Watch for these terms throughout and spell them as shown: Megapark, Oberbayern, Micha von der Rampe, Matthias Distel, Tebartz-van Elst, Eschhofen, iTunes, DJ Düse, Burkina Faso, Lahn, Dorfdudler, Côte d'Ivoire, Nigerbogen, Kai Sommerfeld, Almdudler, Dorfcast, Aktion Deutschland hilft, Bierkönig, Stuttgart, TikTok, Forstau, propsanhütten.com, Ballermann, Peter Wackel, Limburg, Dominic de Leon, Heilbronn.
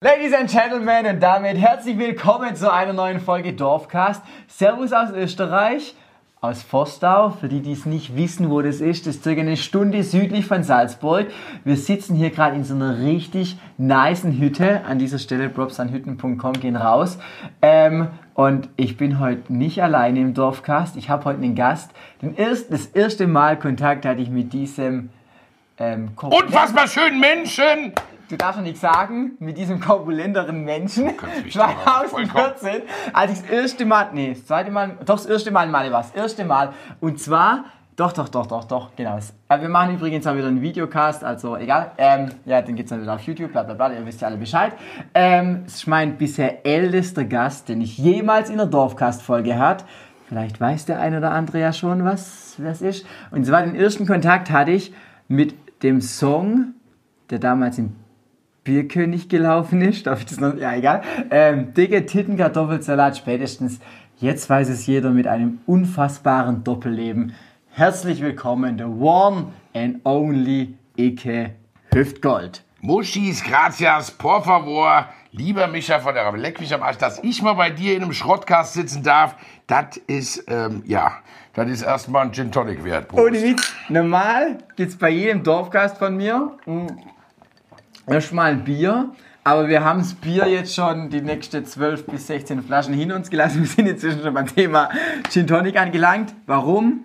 Ladies and Gentlemen, und damit herzlich willkommen zu einer neuen Folge Dorfcast. Servus aus Österreich, aus Forstau. Für die, die es nicht wissen, wo das ist circa eine Stunde südlich von Salzburg. Wir sitzen hier gerade in so einer richtig nicen Hütte. An dieser Stelle propsanhütten.com gehen raus. Und ich bin heute nicht alleine im Dorfcast. Ich habe heute einen Gast. Das erste Mal Kontakt hatte ich mit diesem unfassbar schönen Menschen! Du darfst doch nichts sagen, mit diesem korpulenteren Menschen, 2014, als ich das erste Mal, und zwar, genau. Aber wir machen übrigens mal wieder einen Videocast, also egal, ja, den gibt's dann wieder auf YouTube, bla bla bla, ihr wisst ja alle Bescheid. Es ist mein bisher ältester Gast, den ich jemals in der Dorfcast-Folge hatte. Vielleicht weiß der ein oder andere ja schon, was das ist. Und zwar den ersten Kontakt hatte ich mit dem Song, der damals im Bierkönig gelaufen ist, darf ich das noch? Ja, egal. Dicke Titten, Kartoffelsalat, spätestens. Jetzt weiß es jeder mit einem unfassbaren Doppelleben. Herzlich willkommen, the one and only Ikke Hüftgold. Muschis, gracias, por favor. Lieber Micha von der Rampe, leck mich am Arsch, dass ich mal bei dir in einem Schrottkast sitzen darf, das ist, das ist erstmal ein Gin Tonic wert. Prost. Ohne Witz, normal gibt es bei jedem Dorfcast von mir erstmal ein Bier, aber wir haben das Bier jetzt schon die nächsten 12 bis 16 Flaschen hinter uns gelassen. Wir sind inzwischen schon beim Thema Gin Tonic angelangt. Warum?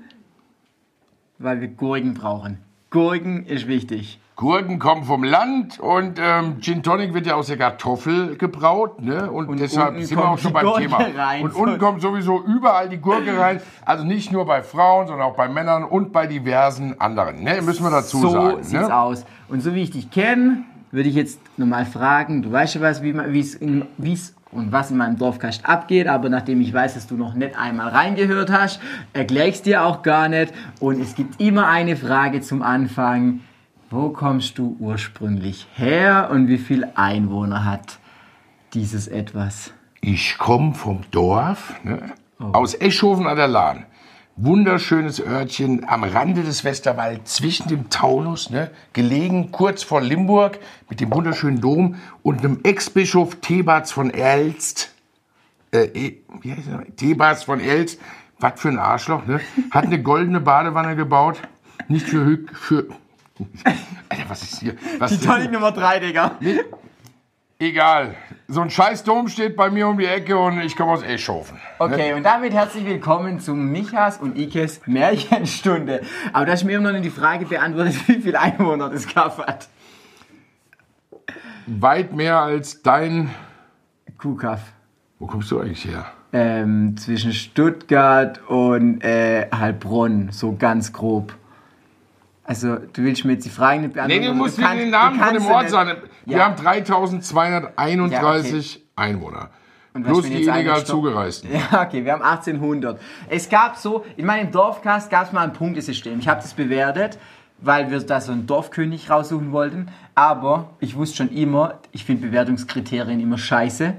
Weil wir Gurken brauchen. Gurken ist wichtig. Gurken kommen vom Land und Gin Tonic wird ja aus der Kartoffel gebraut, ne? Und deshalb sind wir auch schon beim Thema. Und unten kommt sowieso überall die Gurke rein. Also nicht nur bei Frauen, sondern auch bei Männern und bei diversen anderen, ne? Müssen wir dazu sagen. So sieht's aus. Und so wie ich dich kenne, würde ich jetzt nochmal fragen, du weißt ja was, wie es und was in meinem Dorfcast abgeht, aber nachdem ich weiß, dass du noch nicht einmal reingehört hast, erkläre ich es dir auch gar nicht. Und es gibt immer eine Frage zum Anfang. Wo kommst du ursprünglich her und wie viele Einwohner hat dieses Etwas? Ich komme vom Dorf, ne? Oh. Aus Eschhofen an der Lahn. Wunderschönes Örtchen am Rande des Westerwald, zwischen dem Taunus, ne? Gelegen kurz vor Limburg mit dem wunderschönen Dom und einem Ex-Bischof Tebartz-van Elst. Wie heißt er? Tebartz-van Elst, was für ein Arschloch, ne? Hat eine goldene Badewanne gebaut, nicht für Alter, was ist hier? Was die Tonic Nummer 3, Digga. Nee. Egal. So ein scheiß Dom steht bei mir um die Ecke und ich komme aus Eschhofen. Okay, ne? Und damit herzlich willkommen zu Michas und Ikes Märchenstunde. Aber da ist mir immer noch die Frage beantwortet, wie viele Einwohner das Kaff hat. Weit mehr als dein Kuhkaff. Wo kommst du eigentlich her? Zwischen Stuttgart und Heilbronn, so ganz grob. Also, du willst mir jetzt die Fragen nicht beantworten. Nee, du musst mir den Namen von dem Ort sagen. Wir haben 3231 Einwohner. Und plus die illegal Zugereisten. Ja, okay, wir haben 1800. Es gab so, in meinem Dorfcast gab es mal ein Punktesystem. Ich habe das bewertet, weil wir da so einen Dorfkönig raussuchen wollten. Aber ich wusste schon immer, ich finde Bewertungskriterien immer scheiße.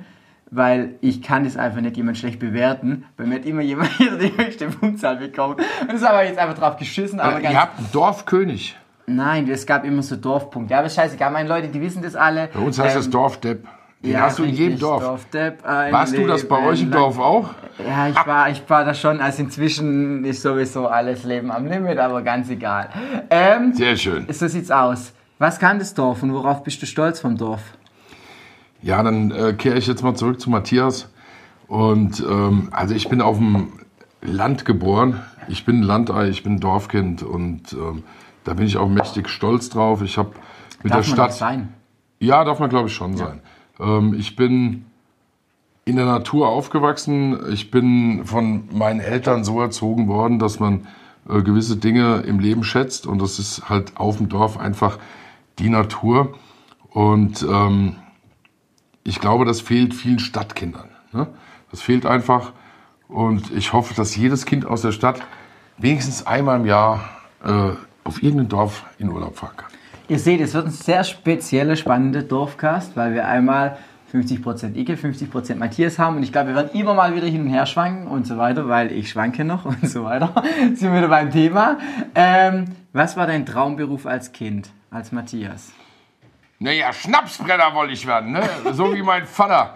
Weil ich kann das einfach nicht jemand schlecht bewerten, weil mir hat immer jemand die höchste Punktzahl bekommen. Und das haben wir jetzt einfach drauf geschissen. Aber ihr habt einen Dorfkönig? Nein, es gab immer so Dorfpunkte. Ja, aber scheißegal, meine Leute, die wissen das alle. Bei uns heißt das Dorfdepp. Den hast du in jedem Dorf. Dorfdepp, warst du das bei euch im Dorf auch? Ja, ich war da schon. Also inzwischen ist sowieso alles Leben am Limit, aber ganz egal. Sehr schön. So sieht's aus. Was kann das Dorf und worauf bist du stolz vom Dorf? Ja, dann kehre ich jetzt mal zurück zu Matthias. Und also ich bin auf dem Land geboren. Ich bin ein Landei, ich bin ein Dorfkind. Und da bin ich auch mächtig stolz drauf. Ich habe mit der Stadt. Darf man das sein? Ja, darf man, glaube ich, schon sein. Ich bin in der Natur aufgewachsen. Ich bin von meinen Eltern so erzogen worden, dass man gewisse Dinge im Leben schätzt. Und das ist halt auf dem Dorf einfach die Natur. Und ich glaube, das fehlt vielen Stadtkindern, ne? Das fehlt einfach. Und ich hoffe, dass jedes Kind aus der Stadt wenigstens einmal im Jahr auf irgendein Dorf in Urlaub fahren kann. Ihr seht, es wird ein sehr spezieller, spannender Dorfcast, weil wir einmal 50% Ike, 50% Matthias haben. Und ich glaube, wir werden immer mal wieder hin und her schwanken und so weiter, weil ich schwanke noch und so weiter. Jetzt sind wir wieder beim Thema. Was war dein Traumberuf als Kind, als Matthias? Naja, Schnapsbrenner wollte ich werden, ne? So wie mein Vater.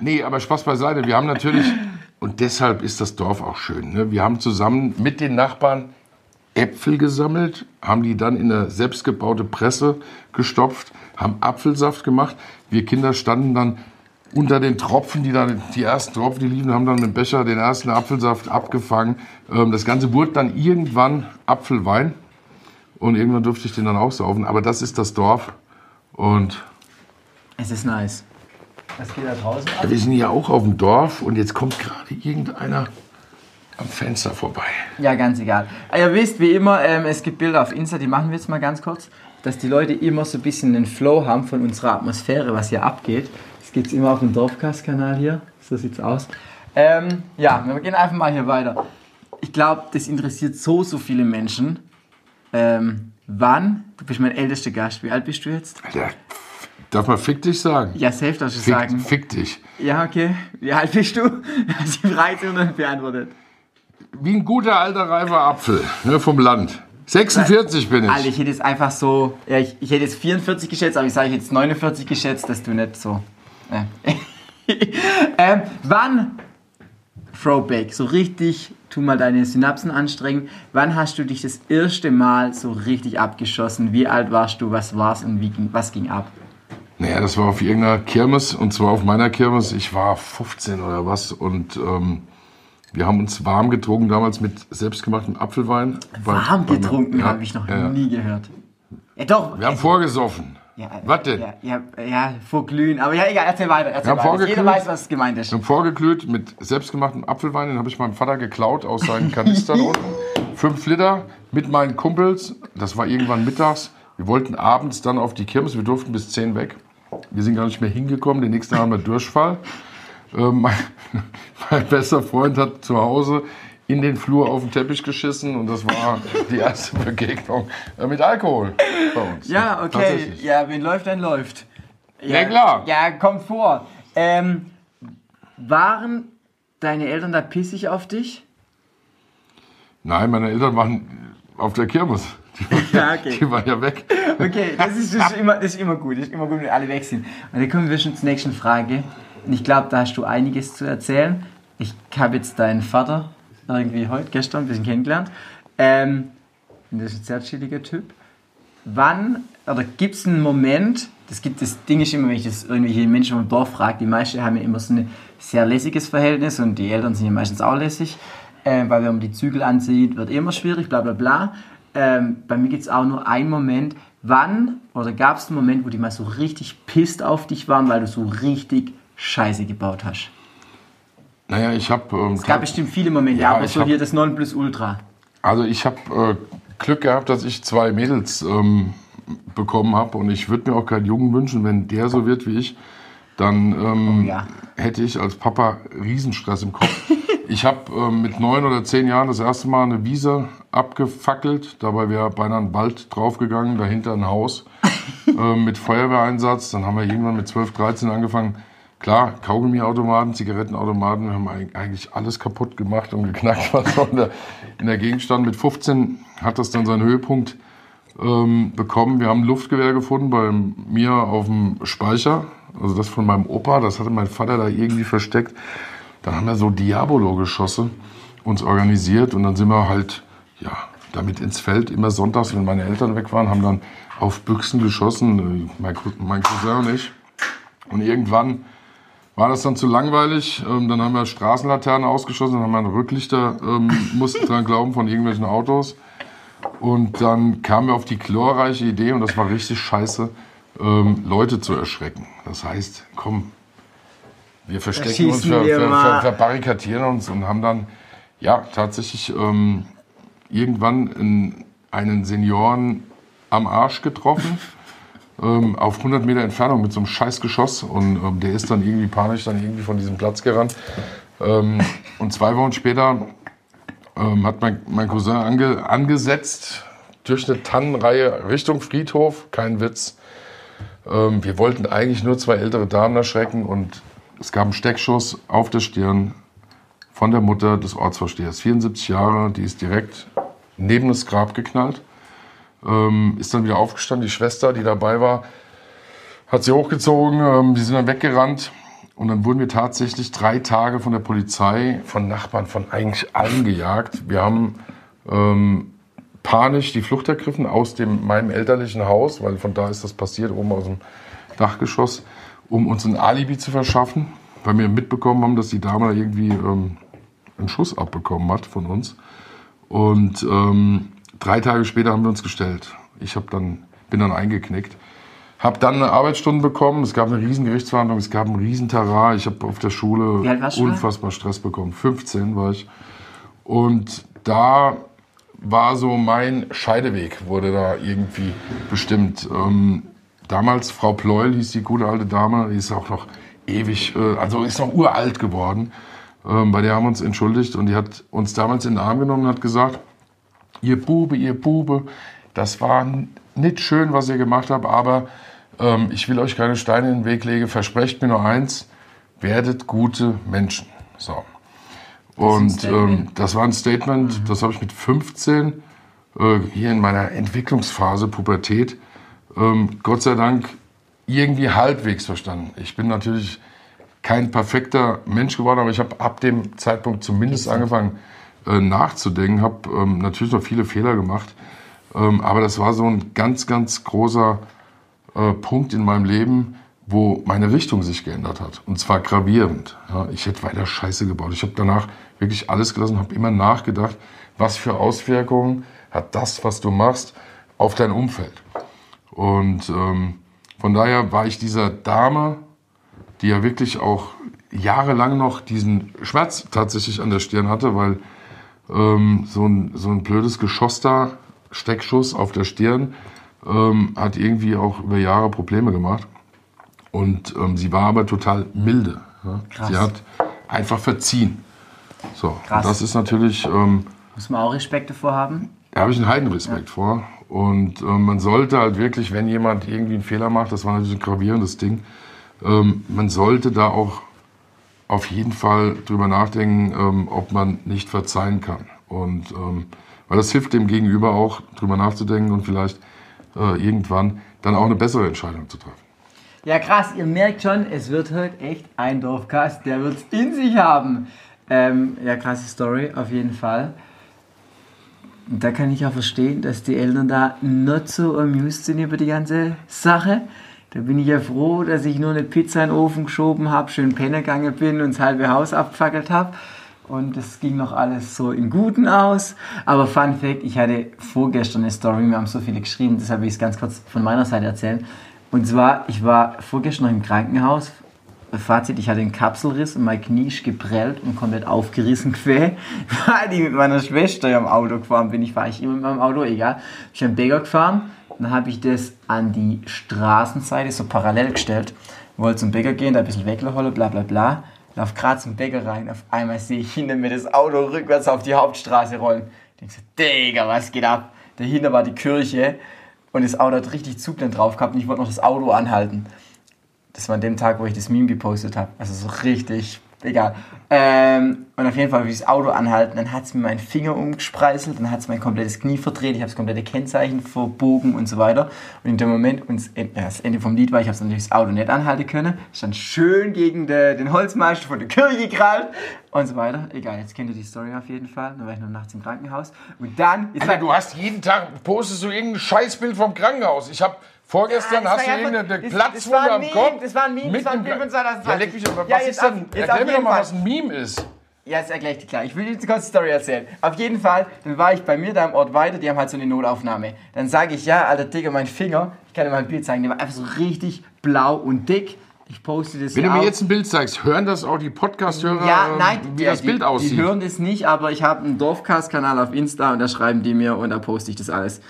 Nee, aber Spaß beiseite. Wir haben natürlich, und deshalb ist das Dorf auch schön, ne? Wir haben zusammen mit den Nachbarn Äpfel gesammelt, haben die dann in eine selbstgebaute Presse gestopft, haben Apfelsaft gemacht. Wir Kinder standen dann unter den Tropfen, die ersten Tropfen, die liefen, haben dann mit dem Becher den ersten Apfelsaft abgefangen. Das Ganze wurde dann irgendwann Apfelwein und irgendwann durfte ich den dann auch saufen. Aber das ist das Dorf und... Es ist nice. Was geht da draußen ab? Wir sind ja auch auf dem Dorf und jetzt kommt gerade irgendeiner am Fenster vorbei. Ja, ganz egal. Ihr wisst, wie immer, es gibt Bilder auf Insta, die machen wir jetzt mal ganz kurz, dass die Leute immer so ein bisschen den Flow haben von unserer Atmosphäre, was hier abgeht. Das gibt es immer auf dem Dorfcast-Kanal hier. So sieht's aus. Ja, wir gehen einfach mal hier weiter. Ich glaube, das interessiert so viele Menschen. Wann? Du bist mein ältester Gast. Wie alt bist du jetzt? Alter, darf man fick dich sagen? Ja, safe darfst du sagen. Fick dich. Ja, okay. Wie alt bist du? Die Frage ist immer beantwortet. Wie ein guter alter reifer Apfel, ne, vom Land. 46 bin ich. Alter, ich hätte jetzt einfach so... Ja, ich hätte jetzt 44 geschätzt, aber ich sage jetzt 49 geschätzt, dass du nicht so... Wann, Throwback, so richtig, tu mal deine Synapsen anstrengen, wann hast du dich das erste Mal so richtig abgeschossen? Wie alt warst du, was war's und was ging ab? Naja, das war auf irgendeiner Kirmes, und zwar auf meiner Kirmes. Ich war 15 oder was und wir haben uns warm getrunken, damals mit selbstgemachtem Apfelwein. Warm getrunken, habe ich noch nie gehört. Ja, doch, wir haben vorgesoffen. Ja, was denn? Ja, vorglühen. Aber ja, egal, erzähl weiter. Jeder weiß, was gemeint ist. Wir haben vorgeglüht mit selbstgemachtem Apfelwein. Den habe ich meinem Vater geklaut aus seinen Kanistern unten. 5 Liter mit meinen Kumpels. Das war irgendwann mittags. Wir wollten abends dann auf die Kirmes. Wir durften bis 10 weg. Wir sind gar nicht mehr hingekommen. Den nächsten Tag haben wir Durchfall. Mein bester Freund hat zu Hause in den Flur auf den Teppich geschissen und das war die erste Begegnung mit Alkohol bei uns. Ja, okay. Ja, wen läuft, dann läuft. Ja, klar. Ja, kommt vor. Waren deine Eltern da pissig auf dich? Nein, meine Eltern waren auf der Kirmes. Die waren ja weg. Okay, das ist immer gut. Das ist immer gut, wenn alle weg sind. Und dann kommen wir schon zur nächsten Frage. Und ich glaube, da hast du einiges zu erzählen. Ich habe jetzt deinen Vater... irgendwie gestern ein bisschen kennengelernt. Das ist ein sehr chilliger Typ. Wann, oder gibt es einen Moment, das Ding ist immer, wenn ich das irgendwelche Menschen vom Dorf frage, die meisten haben ja immer so ein sehr lässiges Verhältnis und die Eltern sind ja meistens auch lässig, weil wenn man die Zügel ansieht, wird immer schwierig, bla bla bla. Bei mir gibt es auch nur einen Moment, wann, oder gab es einen Moment, wo die mal so richtig pisst auf dich waren, weil du so richtig Scheiße gebaut hast? Naja, ich habe... es gab bestimmt viele Momente, ja, aber so hier das Nonplusultra. Also ich habe Glück gehabt, dass ich 2 Mädels bekommen habe und ich würde mir auch keinen Jungen wünschen, wenn der so wird wie ich, dann hätte ich als Papa Riesenstress im Kopf. Ich habe mit 9 oder 10 Jahren das erste Mal eine Wiese abgefackelt, dabei wäre beinahe ein Wald draufgegangen, dahinter ein Haus mit Feuerwehreinsatz, dann haben wir irgendwann mit 12, 13 angefangen. Klar, Kaugummiautomaten, Zigarettenautomaten, wir haben eigentlich alles kaputt gemacht und geknackt, was in der Gegend stand. Mit 15 hat das dann seinen Höhepunkt bekommen. Wir haben ein Luftgewehr gefunden bei mir auf dem Speicher, also das von meinem Opa, das hatte mein Vater da irgendwie versteckt. Dann haben wir so Diabolo-Geschosse uns organisiert und dann sind wir halt, ja, damit ins Feld, immer sonntags, wenn meine Eltern weg waren, haben dann auf Büchsen geschossen, mein Cousin und ich. Und irgendwann war das dann zu langweilig, dann haben wir Straßenlaternen ausgeschossen, dann haben wir Rücklichter, mussten dran glauben, von irgendwelchen Autos. Und dann kamen wir auf die glorreiche Idee, und das war richtig scheiße, Leute zu erschrecken. Das heißt, komm, wir verstecken uns, verbarrikadieren uns und haben dann ja tatsächlich irgendwann einen Senioren am Arsch getroffen. Auf 100 Meter Entfernung mit so einem Scheißgeschoss und der ist dann irgendwie panisch von diesem Platz gerannt. Und 2 Wochen später hat mein Cousin angesetzt durch eine Tannenreihe Richtung Friedhof, kein Witz. Wir wollten eigentlich nur 2 ältere Damen erschrecken und es gab einen Steckschuss auf der Stirn von der Mutter des Ortsvorstehers, 74 Jahre, die ist direkt neben das Grab geknallt. Ist dann wieder aufgestanden, die Schwester, die dabei war, hat sie hochgezogen, die sind dann weggerannt. Und dann wurden wir tatsächlich 3 Tage von der Polizei, von Nachbarn, von eigentlich allen gejagt. Wir haben panisch die Flucht ergriffen aus meinem elterlichen Haus, weil von da ist das passiert, oben aus dem Dachgeschoss, um uns ein Alibi zu verschaffen, weil wir mitbekommen haben, dass die Dame da irgendwie einen Schuss abbekommen hat von uns. Und 3 Tage später haben wir uns gestellt. Ich bin dann eingeknickt. Habe dann eine Arbeitsstunde bekommen, es gab eine riesen Gerichtsverhandlung, es gab einen riesen Terrar. Ich habe auf der Schule unfassbar Stress bekommen. 15 war ich. Und da war so mein Scheideweg, wurde da irgendwie bestimmt. Damals Frau Pleuel hieß die gute alte Dame, die ist auch noch ewig, also ist noch uralt geworden. Bei der haben wir uns entschuldigt und die hat uns damals in den Arm genommen und hat gesagt, ihr Bube, das war nicht schön, was ihr gemacht habt, aber ich will euch keine Steine in den Weg legen. Versprecht mir nur eins, werdet gute Menschen. So. Und das war ein Statement, das habe ich mit 15, hier in meiner Entwicklungsphase, Pubertät, Gott sei Dank irgendwie halbwegs verstanden. Ich bin natürlich kein perfekter Mensch geworden, aber ich habe ab dem Zeitpunkt zumindest angefangen nachzudenken, habe natürlich noch viele Fehler gemacht. Aber das war so ein ganz, ganz großer Punkt in meinem Leben, wo meine Richtung sich geändert hat. Und zwar gravierend. Ja, ich hätte weiter Scheiße gebaut. Ich habe danach wirklich alles gelassen, habe immer nachgedacht, was für Auswirkungen hat das, was du machst, auf dein Umfeld. Und von daher war ich dieser Dame, die ja wirklich auch jahrelang noch diesen Schmerz tatsächlich an der Stirn hatte, weil so ein blödes Geschoss da, Steckschuss auf der Stirn, hat irgendwie auch über Jahre Probleme gemacht. Und sie war aber total milde. Ja? Krass. Sie hat einfach verziehen. So, krass. Das ist natürlich... muss man auch Respekt davor haben? Da habe ich einen Heidenrespekt vor. Und man sollte halt wirklich, wenn jemand irgendwie einen Fehler macht, das war natürlich ein gravierendes Ding, man sollte da auch auf jeden Fall drüber nachdenken, ob man nicht verzeihen kann. Und... weil das hilft dem Gegenüber auch, drüber nachzudenken und vielleicht irgendwann dann auch eine bessere Entscheidung zu treffen. Ja, krass, ihr merkt schon, es wird heute echt ein Dorfcast, der wird es in sich haben. Ja, krasse Story, auf jeden Fall. Und da kann ich auch verstehen, dass die Eltern da not so amused sind über die ganze Sache. Da bin ich ja froh, dass ich nur eine Pizza in den Ofen geschoben habe, schön pennen gegangen bin und das halbe Haus abgefackelt habe. Und es ging noch alles so im Guten aus. Aber Fun Fact, ich hatte vorgestern eine Story, mir haben so viele geschrieben, deshalb will ich es ganz kurz von meiner Seite erzählen. Und zwar, ich war vorgestern noch im Krankenhaus. Fazit, ich hatte einen Kapselriss und mein Knie ist geprellt und komplett aufgerissen quer, weil ich mit meiner Schwester im Auto gefahren bin. Ich fahre immer mit meinem Auto, egal. Ich bin am Bäcker gefahren, dann habe ich das an die Straßenseite so parallel gestellt. Wollte zum Bäcker gehen, da ein bisschen wegholen, bla bla bla. Lauf gerade zum Bäcker rein, auf einmal sehe ich hinter mir das Auto rückwärts auf die Hauptstraße rollen. Denkst du, Digga, was geht ab? Dahinter war die Kirche und das Auto hat richtig Zugland drauf gehabt und ich wollte noch das Auto anhalten. Das war an dem Tag, wo ich das Meme gepostet habe. Also so richtig, egal. Und auf jeden Fall habe ich das Auto anhalten, dann hat es mir meinen Finger umgespreißelt, dann hat es mein komplettes Knie verdreht, ich habe das komplette Kennzeichen verbogen und so weiter. Und in dem Moment, und das Ende vom Lied war, ich habe natürlich das Auto nicht anhalten können, ich dann schön gegen den Holzmast von der Kirche gekrallt und so weiter. Egal, jetzt kennt ihr die Story auf jeden Fall, dann war ich noch nachts im Krankenhaus. Und dann... Alter, du hast jeden Tag, postest du irgendein Scheißbild vom Krankenhaus. Ich habe... Vorgestern hast du irgendeine Platzwunde am Kopf. Das war ein Meme, das war ein Meme von 2020. Erklär mir doch mal, was ein Meme ist. Ja, das erkläre ich dir klar. Ich will dir jetzt kurz die Story erzählen. Auf jeden Fall, dann war ich bei mir da am Ort weiter, die haben halt so eine Notaufnahme. Dann sage ich, ja, alter Digga, mein Finger, ich kann dir mal ein Bild zeigen, der war einfach so richtig blau und dick. Ich poste das. Wenn du mir jetzt ein Bild zeigst, hören das auch die Podcast-Hörer, ja, nein, wie das Bild aussieht? Die hören das nicht, aber ich habe einen Dorfcast-Kanal auf Insta und da schreiben die mir und da poste ich das alles.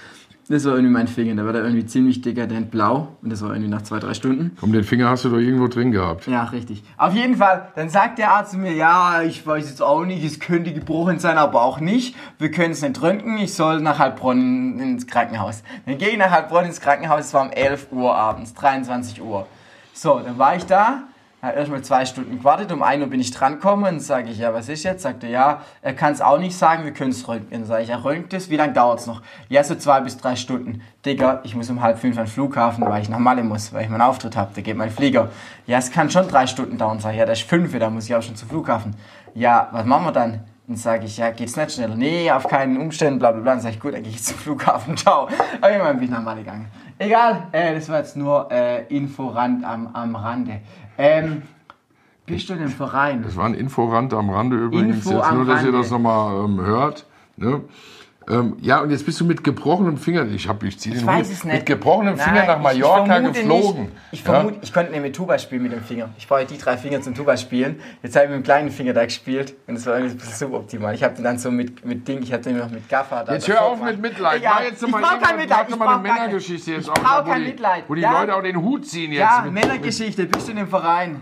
Das war irgendwie mein Finger, da war der irgendwie ziemlich dekadent blau und das war irgendwie nach 2-3 Stunden. Komm, den Finger hast du doch irgendwo drin gehabt. Ja, richtig. Auf jeden Fall, dann sagt der Arzt zu mir, ja, ich weiß jetzt auch nicht, es könnte gebrochen sein, aber auch nicht. Wir können es nicht röntgen, ich soll nach Heilbronn ins Krankenhaus. Dann gehe ich nach Heilbronn ins Krankenhaus, es war um 11 Uhr abends, 23 Uhr. So, dann war ich da, Habe erstmal 2 Stunden gewartet, um 1 Uhr bin ich dran gekommen und sage ich, ja, was ist jetzt? Sagt er, ja, er kann es auch nicht sagen, wir können es röntgen. Sage ich, er röntgt es, wie lange dauert es noch? Ja, so 2 bis 3 Stunden. Digga, ich muss um 4:30 an den Flughafen, weil ich nach Malle muss, weil ich meinen Auftritt habe, da geht mein Flieger. Ja, es kann schon 3 Stunden dauern, sage ich, ja, das ist 5, da muss ich auch schon zum Flughafen. Ja, was machen wir dann? Dann sage ich, ja, geht's nicht schneller? Nee, auf keinen Umständen, bla bla bla. Dann sage ich, gut, dann gehe ich zum Flughafen, ciao. Aber irgendwann bin ich nach Malle gegangen. Egal, das war jetzt nur Inforand am Rande. Bist du in einem Verein? Das war ein Inforand am Rande übrigens. Info jetzt nur, dass ihr das nochmal hört. Ne? Ja, und jetzt bist du mit gebrochenem Finger, ich ziehe den Hut, mit gebrochenem Finger nach Mallorca geflogen. Nicht. Ich vermute, ja? Ich konnte nämlich Tuba spielen mit dem Finger. Ich brauche die 3 Finger zum Tuba spielen. Jetzt habe ich mit dem kleinen Finger da gespielt und es war irgendwie ein bisschen suboptimal. Ich habe den dann so mit Ding, ich habe den noch mit Gaffa da. Jetzt hör auf mit Mitleid. Egal. Ich brauche eine Männergeschichte jetzt auch. Ich brauche kein Mitleid. Wo die Leute auch den Hut ziehen jetzt. Ja, Männergeschichte, bist du in dem Verein?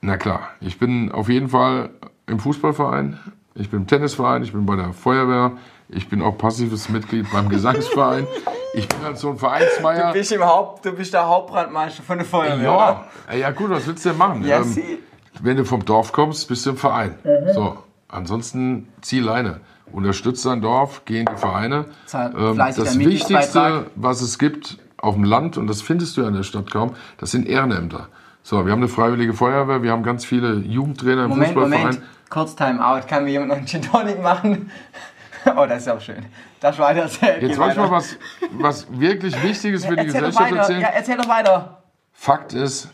Na klar, ich bin auf jeden Fall im Fußballverein, ich bin im Tennisverein, ich bin bei der Feuerwehr. Ich bin auch passives Mitglied beim Gesangsverein. Ich bin halt so ein Vereinsmeier. Du bist der Hauptbrandmeister von der Feuerwehr, ja. Oder? Ja gut, was willst du denn machen? Ja, wenn du vom Dorf kommst, bist du im Verein. Mhm. So, ansonsten zieh Leine. Unterstützt dein Dorf, geh in die Vereine. Das Wichtigste, was es gibt auf dem Land, und das findest du ja in der Stadt kaum, das sind Ehrenämter. So, wir haben eine freiwillige Feuerwehr, wir haben ganz viele Jugendtrainer im Fußballverein. Moment, kurz Timeout. Kann mir jemand noch einen Gin Tonic machen? Oh, das ist auch schön. Das war das. Jetzt wollte ich mal was wirklich Wichtiges für die Gesellschaft erzählen. Ja, erzähl doch weiter. Fakt ist,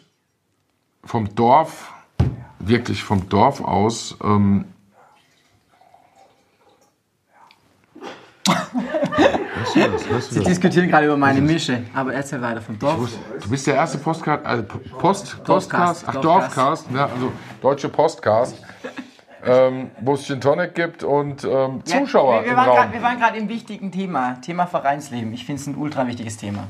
vom Dorf aus. Sie diskutieren gerade über meine Mische, aber erzähl weiter vom Dorf. Du bist der erste Dorfcast, ja, also deutsche Postcast. Wo es Gin Tonic gibt und Zuschauer im Raum. Wir waren gerade im wichtigen Thema Vereinsleben. Ich finde es ein ultra wichtiges Thema.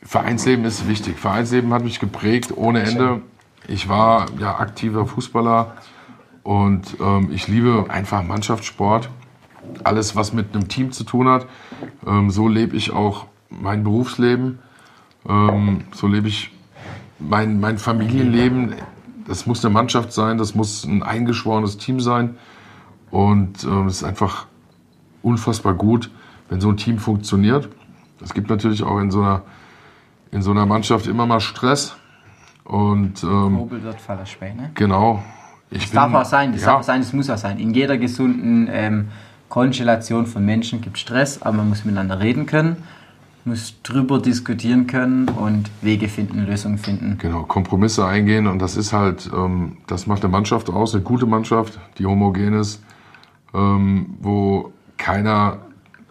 Vereinsleben ist wichtig. Vereinsleben hat mich geprägt ohne Ende. Ich war ja aktiver Fußballer und ich liebe einfach Mannschaftssport. Alles, was mit einem Team zu tun hat. So lebe ich auch mein Berufsleben. So lebe ich mein Familienleben. Das muss eine Mannschaft sein, das muss ein eingeschworenes Team sein. Und es ist einfach unfassbar gut, wenn so ein Team funktioniert. Es gibt natürlich auch in so einer Mannschaft immer mal Stress. Und Hobel wird Fall spät, ne? Genau. Das darf auch sein, das muss auch sein. In jeder gesunden Konstellation von Menschen gibt es Stress, aber man muss miteinander reden können. Muss drüber diskutieren können und Wege finden, Lösungen finden. Genau, Kompromisse eingehen und das ist halt, das macht eine Mannschaft aus, eine gute Mannschaft, die homogen ist, wo keiner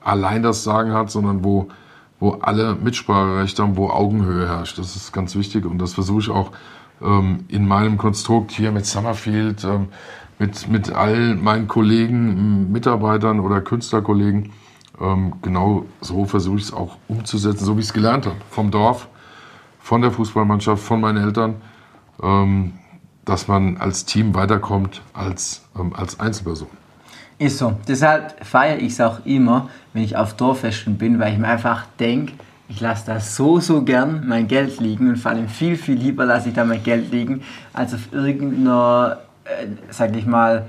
allein das Sagen hat, sondern wo alle Mitspracherecht haben, wo Augenhöhe herrscht. Das ist ganz wichtig und das versuche ich auch in meinem Konstrukt hier mit Sommerfeld, mit all meinen Kollegen, Mitarbeitern oder Künstlerkollegen, genau so versuche ich es auch umzusetzen, so wie ich es gelernt habe. Vom Dorf, von der Fußballmannschaft, von meinen Eltern, dass man als Team weiterkommt als Einzelperson. Ist so. Deshalb feiere ich es auch immer, wenn ich auf Dorffesten bin, weil ich mir einfach denke, ich lasse da so gern mein Geld liegen und vor allem viel, viel lieber lasse ich da mein Geld liegen, als auf irgendeiner, sag ich mal,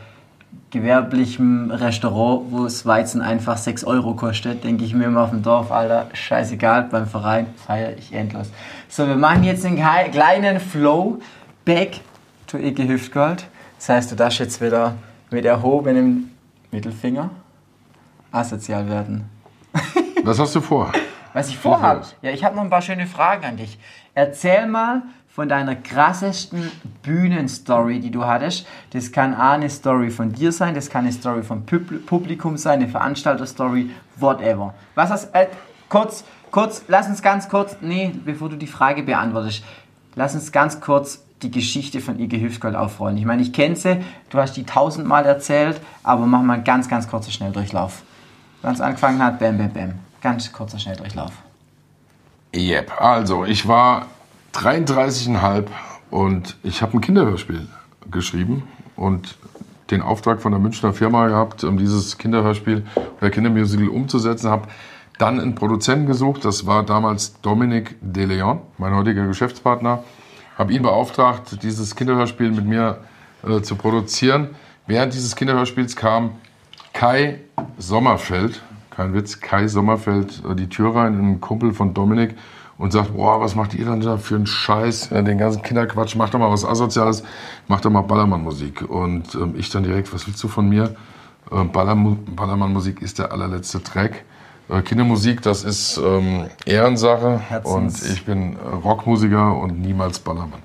gewerblichem Restaurant, wo das Weizen einfach 6 Euro kostet, denke ich mir immer auf dem Dorf, Alter, scheißegal, beim Verein feiere ich endlos. So, wir machen jetzt einen kleinen Flow back to Ikke Hüftgold. Das heißt, du darfst jetzt wieder mit erhobenem Mittelfinger asozial werden. Was hast du vor? Was ich vorhabe? Ja, ich habe noch ein paar schöne Fragen an dich. Erzähl mal von deiner krassesten Bühnenstory, die du hattest. Das kann eine Story von dir sein, das kann eine Story vom Publikum sein, eine Veranstalterstory, whatever. Was hast bevor du die Frage beantwortest, lass uns ganz kurz die Geschichte von Ikke Hüftgold aufrollen. Ich meine, ich kenne sie, du hast die 1000-mal erzählt, aber mach mal einen ganz, ganz kurzen Schnelldurchlauf. Wenn es angefangen hat, bam, bam, bam. Ganz kurzer Schnelldurchlauf. Yep, also ich war 33,5 und ich habe ein Kinderhörspiel geschrieben und den Auftrag von der Münchner Firma gehabt, um dieses Kinderhörspiel oder Kindermusical umzusetzen. Habe dann einen Produzenten gesucht, das war damals Dominic de Leon, mein heutiger Geschäftspartner. habe ihn beauftragt, dieses Kinderhörspiel mit mir zu produzieren. Während dieses Kinderhörspiels kam Kai Sommerfeld, kein Witz, Kai Sommerfeld, die Tür rein, ein Kumpel von Dominic, und sagt, boah, was macht ihr denn da für einen Scheiß, den ganzen Kinderquatsch, macht doch mal was Asoziales, macht doch mal Ballermann-Musik. Und ich dann direkt, was willst du von mir? Ballermann-Musik ist der allerletzte Dreck. Kindermusik, das ist Ehrensache. Herzens. Und ich bin Rockmusiker und niemals Ballermann.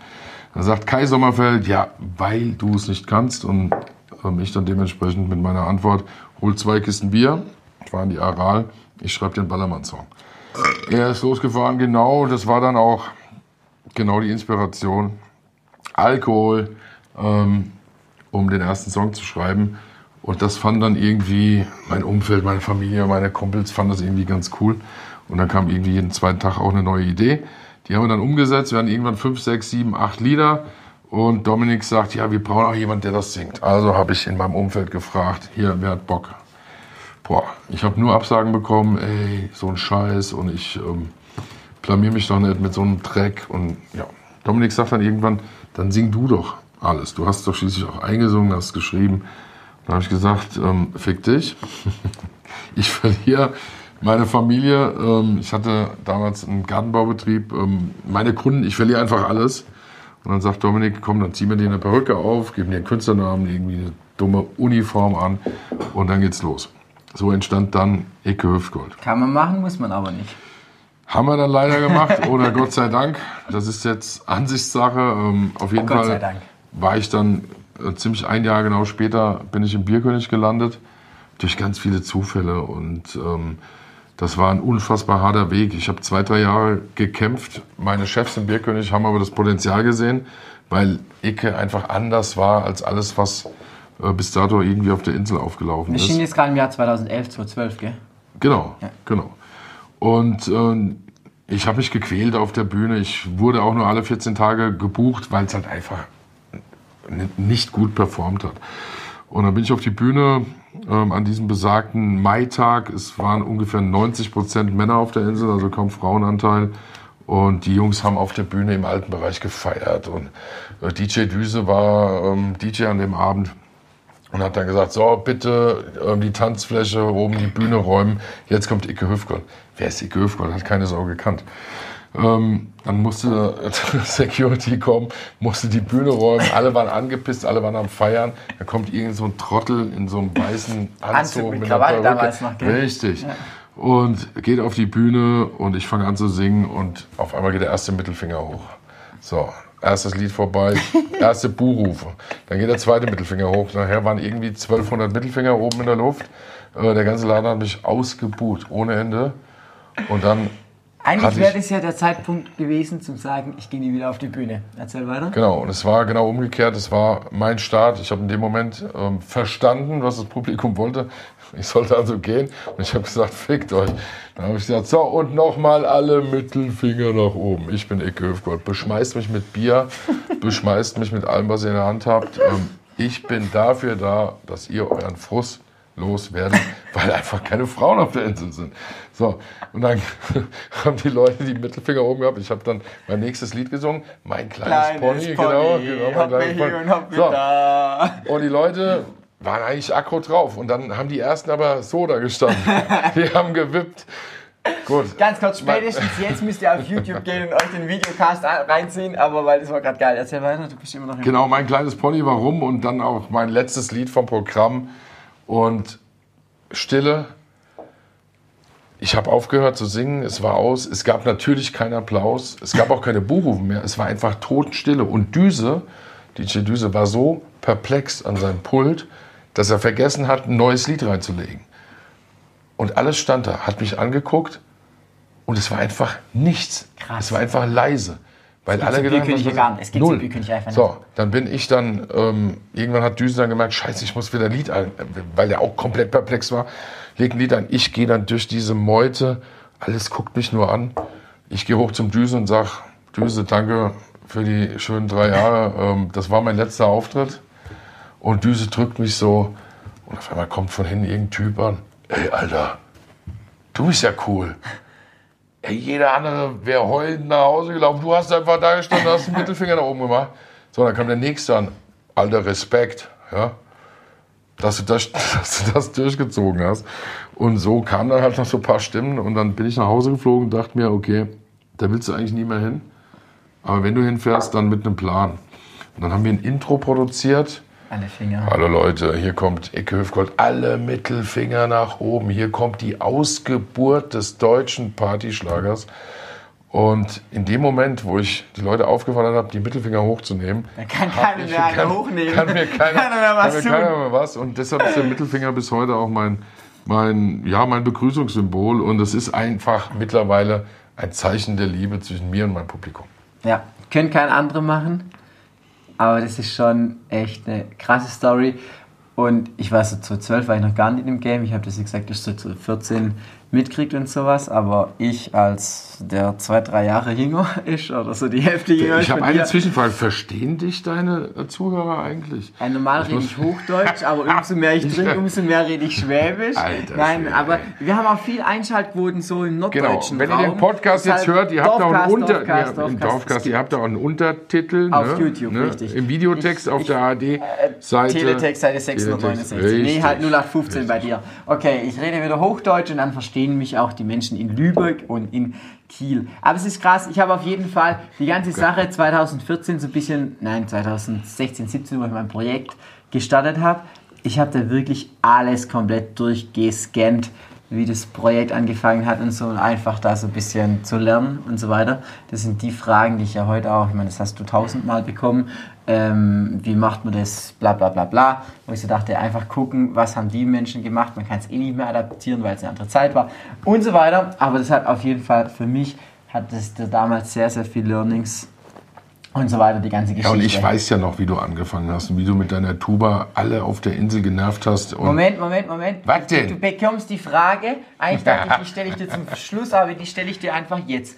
Dann sagt Kai Sommerfeld, ja, weil du es nicht kannst. Und ich dann dementsprechend mit meiner Antwort, hol 2 Kisten Bier, fahren die Aral, ich schreibe den Ballermann-Song. Er ist losgefahren, genau, das war dann auch genau die Inspiration. Alkohol, um den ersten Song zu schreiben. Und das fand dann irgendwie mein Umfeld, meine Familie, meine Kumpels, fanden das irgendwie ganz cool. Und dann kam irgendwie jeden zweiten Tag auch eine neue Idee. Die haben wir dann umgesetzt. Wir hatten irgendwann 5, 6, 7, 8 Lieder. Und Dominic sagt, ja, wir brauchen auch jemanden, der das singt. Also habe ich in meinem Umfeld gefragt, hier, wer hat Bock? Boah, ich habe nur Absagen bekommen, ey, so ein Scheiß. Und ich blamier mich doch nicht mit so einem Dreck. Und ja, Dominic sagt dann irgendwann, dann sing du doch alles. Du hast doch schließlich auch eingesungen, hast geschrieben. Da habe ich gesagt, fick dich, ich verliere meine Familie, ich hatte damals einen Gartenbaubetrieb, meine Kunden, ich verliere einfach alles. Und dann sagt Dominic, komm, dann zieh mir dir eine Perücke auf, gib mir einen Künstlernamen, irgendwie eine dumme Uniform an und dann geht's los. So entstand dann Ikke Hüftgold. Kann man machen, muss man aber nicht. Haben wir dann leider gemacht oder Gott sei Dank, das ist jetzt Ansichtssache. Auf jeden Gott Fall war ich dann... Ziemlich ein Jahr genau später bin ich im Bierkönig gelandet, durch ganz viele Zufälle und das war ein unfassbar harter Weg. Ich habe 2, 3 Jahre gekämpft, meine Chefs im Bierkönig haben aber das Potenzial gesehen, weil Ikke einfach anders war als alles, was bis dato irgendwie auf der Insel aufgelaufen ist. Wir stehen jetzt gerade im Jahr 2011, 2012, gell? Genau, ja. Genau. Und ich habe mich gequält auf der Bühne, ich wurde auch nur alle 14 Tage gebucht, weil es halt einfach... nicht gut performt hat. Und dann bin ich auf die Bühne an diesem besagten Maitag. Es waren ungefähr 90% Männer auf der Insel, also kaum Frauenanteil. Und die Jungs haben auf der Bühne im alten Bereich gefeiert. Und DJ Düse war DJ an dem Abend und hat dann gesagt, so bitte die Tanzfläche oben, die Bühne räumen. Jetzt kommt Ikke Hüftgold. Wer ist Ikke Hüftgold? Hat keine Sau gekannt. Dann musste Security kommen, musste die Bühne räumen, alle waren angepisst, alle waren am Feiern. Da kommt irgend so ein Trottel in so einem weißen Anzug mit einer Perücke. Damals noch, gell? Richtig. Ja. Und geht auf die Bühne und ich fange an zu singen und auf einmal geht der erste Mittelfinger hoch. So, erstes Lied vorbei, erste Buhrufe. Dann geht der zweite Mittelfinger hoch. Nachher waren irgendwie 1200 Mittelfinger oben in der Luft. Der ganze Laden hat mich ausgebuht, ohne Ende. Und dann... Eigentlich wäre das ja der Zeitpunkt gewesen, zum sagen, ich gehe nie wieder auf die Bühne. Erzähl weiter. Genau, und es war genau umgekehrt. Es war mein Start. Ich habe in dem Moment verstanden, was das Publikum wollte. Ich sollte also gehen. Und ich habe gesagt, fickt euch. Dann habe ich gesagt, so, und nochmal alle Mittelfinger nach oben. Ich bin Ikke Hüftgold. Beschmeißt mich mit Bier, beschmeißt mich mit allem, was ihr in der Hand habt. Ich bin dafür da, dass ihr euren Frust loswerden, weil einfach keine Frauen auf der Insel sind. So, und dann haben die Leute die Mittelfinger oben gehabt. Ich habe dann mein nächstes Lied gesungen, mein kleines Pony, genau, mein kleines Pony. So. Und die Leute waren eigentlich aggro drauf. Und dann haben die ersten aber so da gestanden. Die haben gewippt. Gut. Ganz kurz, spätestens jetzt müsst ihr auf YouTube gehen und euch den Videocast reinziehen, aber weil das war gerade geil. Erzähl weiter, du bist immer noch... Genau, mein kleines Pony war rum und dann auch mein letztes Lied vom Programm. Und Stille, ich habe aufgehört zu singen, es war aus, es gab natürlich keinen Applaus, es gab auch keine Buhrufe mehr, es war einfach Totenstille. Und Düse, DJ Düse, war so perplex an seinem Pult, dass er vergessen hat, ein neues Lied reinzulegen. Und alles stand da, hat mich angeguckt und es war einfach nichts. Krass. Es war einfach leise. Weil alle gedacht haben, es gibt null. So, dann bin ich dann, irgendwann hat Düsen dann gemerkt, scheiße, ich muss wieder ein Lied ein, weil der auch komplett perplex war, legt ein Lied ein, ich gehe dann durch diese Meute, alles guckt mich nur an, ich gehe hoch zum Düsen und sag, Düse, danke für die schönen 3 Jahre, das war mein letzter Auftritt und Düse drückt mich so und auf einmal kommt von hinten irgendein Typ an, ey Alter, du bist ja cool. Jeder andere wäre heulend nach Hause gelaufen. Du hast einfach da gestanden, hast den Mittelfinger nach oben gemacht. So, dann kam der Nächste an. Alter, Respekt, ja, dass du das durchgezogen hast. Und so kamen dann halt noch so ein paar Stimmen. Und dann bin ich nach Hause geflogen und dachte mir, okay, da willst du eigentlich nie mehr hin. Aber wenn du hinfährst, dann mit einem Plan. Und dann haben wir ein Intro produziert. Alle Finger. Hallo Leute, hier kommt Ikke Hüftgold, alle Mittelfinger nach oben. Hier kommt die Ausgeburt des deutschen Partyschlagers. Und in dem Moment, wo ich die Leute aufgefordert habe, die Mittelfinger hochzunehmen, kann mir keiner mehr was. Und deshalb ist der Mittelfinger bis heute auch mein Begrüßungssymbol. Und es ist einfach mittlerweile ein Zeichen der Liebe zwischen mir und meinem Publikum. Ja, können keine andere machen. Aber das ist schon echt eine krasse Story. Und ich war so 12, war ich noch gar nicht in dem Game. Ich habe das, wie gesagt, erst so zu 14 mitkriegt und sowas. Aber ich, als der 2-3 Jahre jünger ist, oder so die Hälfte jünger. Ich habe eine Zwischenfrage. Verstehen dich deine Zuhörer eigentlich? Normal rede ich Hochdeutsch, aber umso mehr ich trinke, umso mehr rede ich Schwäbisch. Alter, nein, aber wir haben auch viel Einschaltquoten so im norddeutschen Raum. Wenn ihr den Podcast jetzt hört, ihr habt auch einen Untertitel. Auf YouTube, richtig. Im Videotext auf der ARD-Seite. Teletext, Seite 6. 69. Nee, halt 0815 richtig. Bei dir. Okay, ich rede wieder Hochdeutsch und dann verstehen mich auch die Menschen in Lübeck und in Kiel. Aber es ist krass, ich habe auf jeden Fall die ganze Sache 2016, 17, wo ich mein Projekt gestartet habe, ich habe da wirklich alles komplett durchgescannt, wie das Projekt angefangen hat und so, und einfach da so ein bisschen zu lernen und so weiter. Das sind die Fragen, die ich ja heute auch, ich meine, das hast du 1000-mal bekommen, wie macht man das, bla bla bla bla. Wo ich so dachte, einfach gucken, was haben die Menschen gemacht, man kann es eh nicht mehr adaptieren, weil es eine andere Zeit war und so weiter. Aber das hat auf jeden Fall, für mich hat das damals sehr, sehr viel Learnings und so weiter, die ganze Geschichte. Ja, und ich weiß ja noch, wie du angefangen hast und wie du mit deiner Tuba alle auf der Insel genervt hast. Und Moment. Was denn? Du bekommst die Frage, eigentlich dachte ich, die stelle ich dir zum Schluss, aber die stelle ich dir einfach jetzt.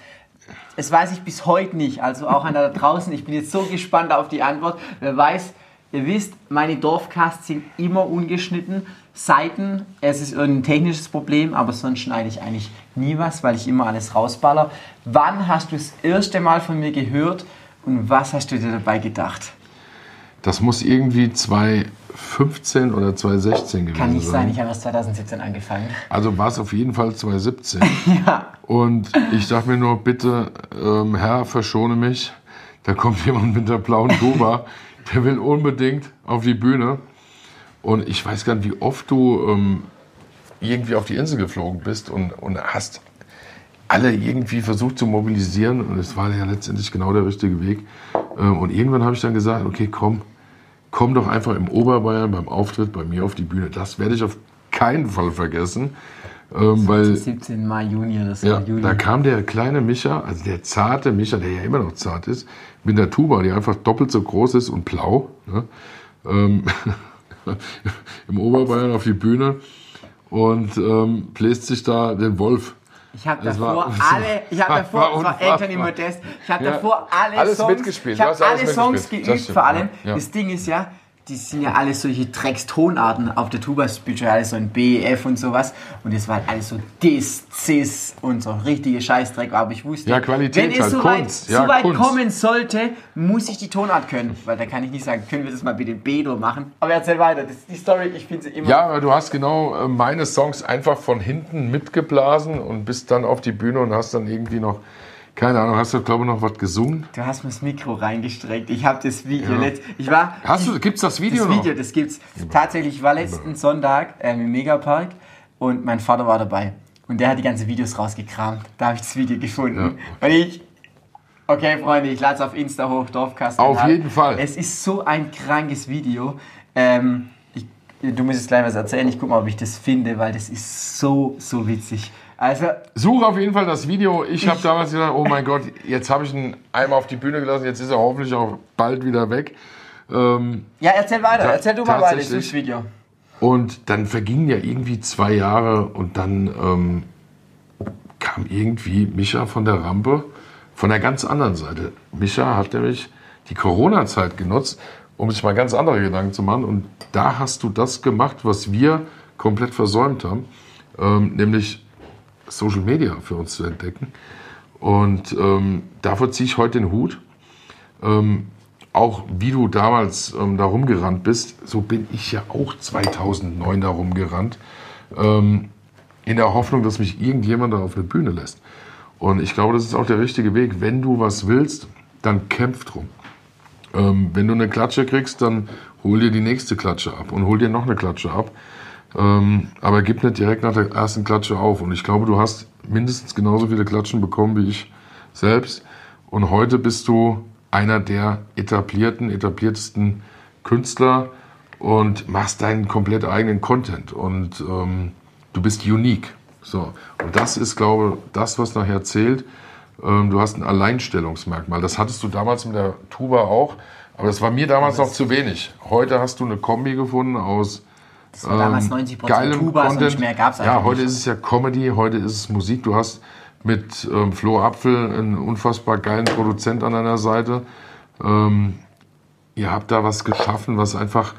Das weiß ich bis heute nicht, also auch einer da draußen, ich bin jetzt so gespannt auf die Antwort. Wer weiß, ihr wisst, meine Dorfcasts sind immer ungeschnitten. Seiten, es ist irgendein technisches Problem, aber sonst schneide ich eigentlich nie was, weil ich immer alles rausballer. Wann hast du das erste Mal von mir gehört? Und was hast du dir dabei gedacht? Das muss irgendwie 2015 oder 2016 gewesen sein. Kann nicht sein, ich habe erst 2017 angefangen. Also war es auf jeden Fall 2017. Ja. Und ich dachte mir nur, bitte, Herr, verschone mich. Da kommt jemand mit der blauen Tuba, der will unbedingt auf die Bühne. Und ich weiß gar nicht, wie oft du irgendwie auf die Insel geflogen bist und hast alle irgendwie versucht zu mobilisieren, und es war ja letztendlich genau der richtige Weg. Und irgendwann habe ich dann gesagt, okay, komm doch einfach im Oberbayern beim Auftritt bei mir auf die Bühne. Das werde ich auf keinen Fall vergessen. Weil 17. Mai, Juni oder so. Ja, da kam der kleine Micha, also der zarte Micha, der ja immer noch zart ist, mit der Tuba, die einfach doppelt so groß ist und blau, ne? Im Oberbayern auf die Bühne und bläst sich da den Wolf. Ich habe davor alle Songs geübt, vor allem. Ja. Das Ding ist ja, die sind ja alles solche Dreckstonarten auf der Tuba, spielt ja alles so ein B, F und sowas. Und das war halt alles so Dis, Cis und so richtige Scheißdreck. Aber ich wusste, ja, wenn es so weit kommen sollte, muss ich die Tonart können. Weil da kann ich nicht sagen, können wir das mal bitte B-Dur machen. Aber erzähl weiter, das ist die Story, ich finde sie immer... Ja, aber du hast genau meine Songs einfach von hinten mitgeblasen und bist dann auf die Bühne und hast dann irgendwie noch... Keine Ahnung, hast du, glaube ich, noch was gesungen? Du hast mir das Mikro reingestreckt. Ich habe das Video Gibt's das Video noch? Das Video, das gibt's. Tatsächlich, ich war letzten Sonntag im Megapark und mein Vater war dabei. Und der hat die ganzen Videos rausgekramt. Da habe ich das Video gefunden. Ja. Und okay, Freunde, ich lade es auf Insta hoch, Dorfcast. Auf jeden Fall. Es ist so ein krankes Video. Du musst jetzt gleich was erzählen. Ich gucke mal, ob ich das finde, weil das ist so, so witzig. Also, suche auf jeden Fall das Video. Ich habe damals gedacht, oh mein Gott, jetzt habe ich ihn einmal auf die Bühne gelassen, jetzt ist er hoffentlich auch bald wieder weg. Ja, erzähl weiter, erzähl du mal weiter, das ist das Video. Und dann vergingen ja irgendwie 2 Jahre und dann kam irgendwie Micha von der Rampe von der ganz anderen Seite. Micha hat nämlich die Corona-Zeit genutzt, um sich mal ganz andere Gedanken zu machen, und da hast du das gemacht, was wir komplett versäumt haben, nämlich Social Media für uns zu entdecken. Und davor ziehe ich heute den Hut. Auch wie du damals da rumgerannt bist, so bin ich ja auch 2009 da rumgerannt. In der Hoffnung, dass mich irgendjemand da auf eine Bühne lässt. Und ich glaube, das ist auch der richtige Weg. Wenn du was willst, dann kämpf drum. Wenn du eine Klatsche kriegst, dann hol dir die nächste Klatsche ab und hol dir noch eine Klatsche ab. Aber gib nicht direkt nach der ersten Klatsche auf. Und ich glaube, du hast mindestens genauso viele Klatschen bekommen wie ich selbst. Und heute bist du einer der etabliertesten Künstler und machst deinen komplett eigenen Content. Und du bist unique. So. Und das ist, glaube ich, das, was nachher zählt. Du hast ein Alleinstellungsmerkmal. Das hattest du damals mit der Tuba auch. Aber das war mir damals noch zu wenig. Heute hast du eine Kombi gefunden aus das war damals 90% Tuba, und mehr gab es einfach. Ja, heute nicht. Ist es ja Comedy, heute ist es Musik. Du hast mit Flo Apfel einen unfassbar geilen Produzent an deiner Seite. Ihr habt da was geschaffen, was einfach,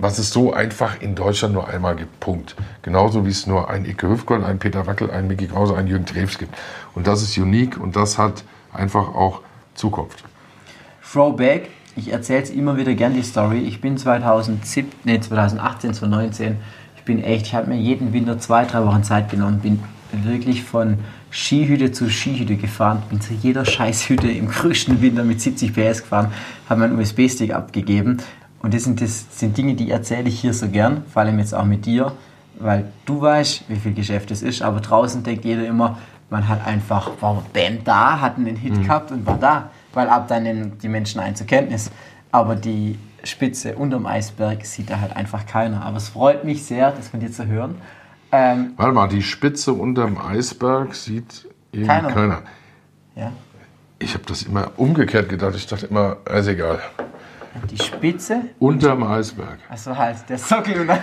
was es so einfach in Deutschland nur einmal gibt. Punkt. Genauso wie es nur einen Ikke Hüftgold, einen Peter Wackel, einen Micky Krause, einen Jürgen Drews gibt. Und das ist unique und das hat einfach auch Zukunft. Throwback. Ich erzähle es immer wieder gern, die Story. Ich bin 2018, 2019, ich habe mir jeden Winter 2-3 Wochen Zeit genommen, bin wirklich von Skihütte zu Skihütte gefahren, bin zu jeder Scheißhütte im größten Winter mit 70 PS gefahren, habe meinen USB-Stick abgegeben. Und das sind Dinge, die erzähle ich hier so gern, vor allem jetzt auch mit dir, weil du weißt, wie viel Geschäft es ist, aber draußen denkt jeder immer, man hat einfach, war Band da, hat einen Hit gehabt und war da. Weil ab dann nehmen die Menschen einen zur Kenntnis. Aber die Spitze unterm Eisberg sieht da halt einfach keiner. Aber es freut mich sehr, das von dir zu hören. Warte mal, die Spitze unterm Eisberg sieht eben keiner. Ja. Ich habe das immer umgekehrt gedacht. Ich dachte immer, ist egal. Die Spitze? Unterm Eisberg. Achso, halt, der Sockel. Und dann 1-0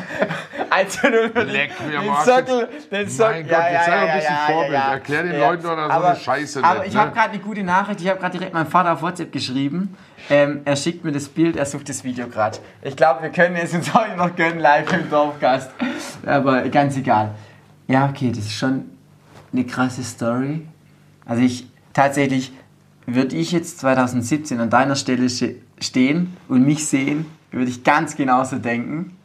für den Sockel. Mein Gott, jetzt sei ein bisschen Vorbild. Erklär den Leuten doch so eine Scheiße. Aber ich habe gerade eine gute Nachricht. Ich habe gerade direkt meinem Vater auf WhatsApp geschrieben. Er schickt mir das Bild, er sucht das Video gerade. Ich glaube, wir können es uns heute noch gönnen, live im Dorfcast. Aber ganz egal. Ja, okay, das ist schon eine krasse Story. Also würde ich jetzt 2017 an deiner Stelle stehen und mich sehen, würde ich ganz genauso denken.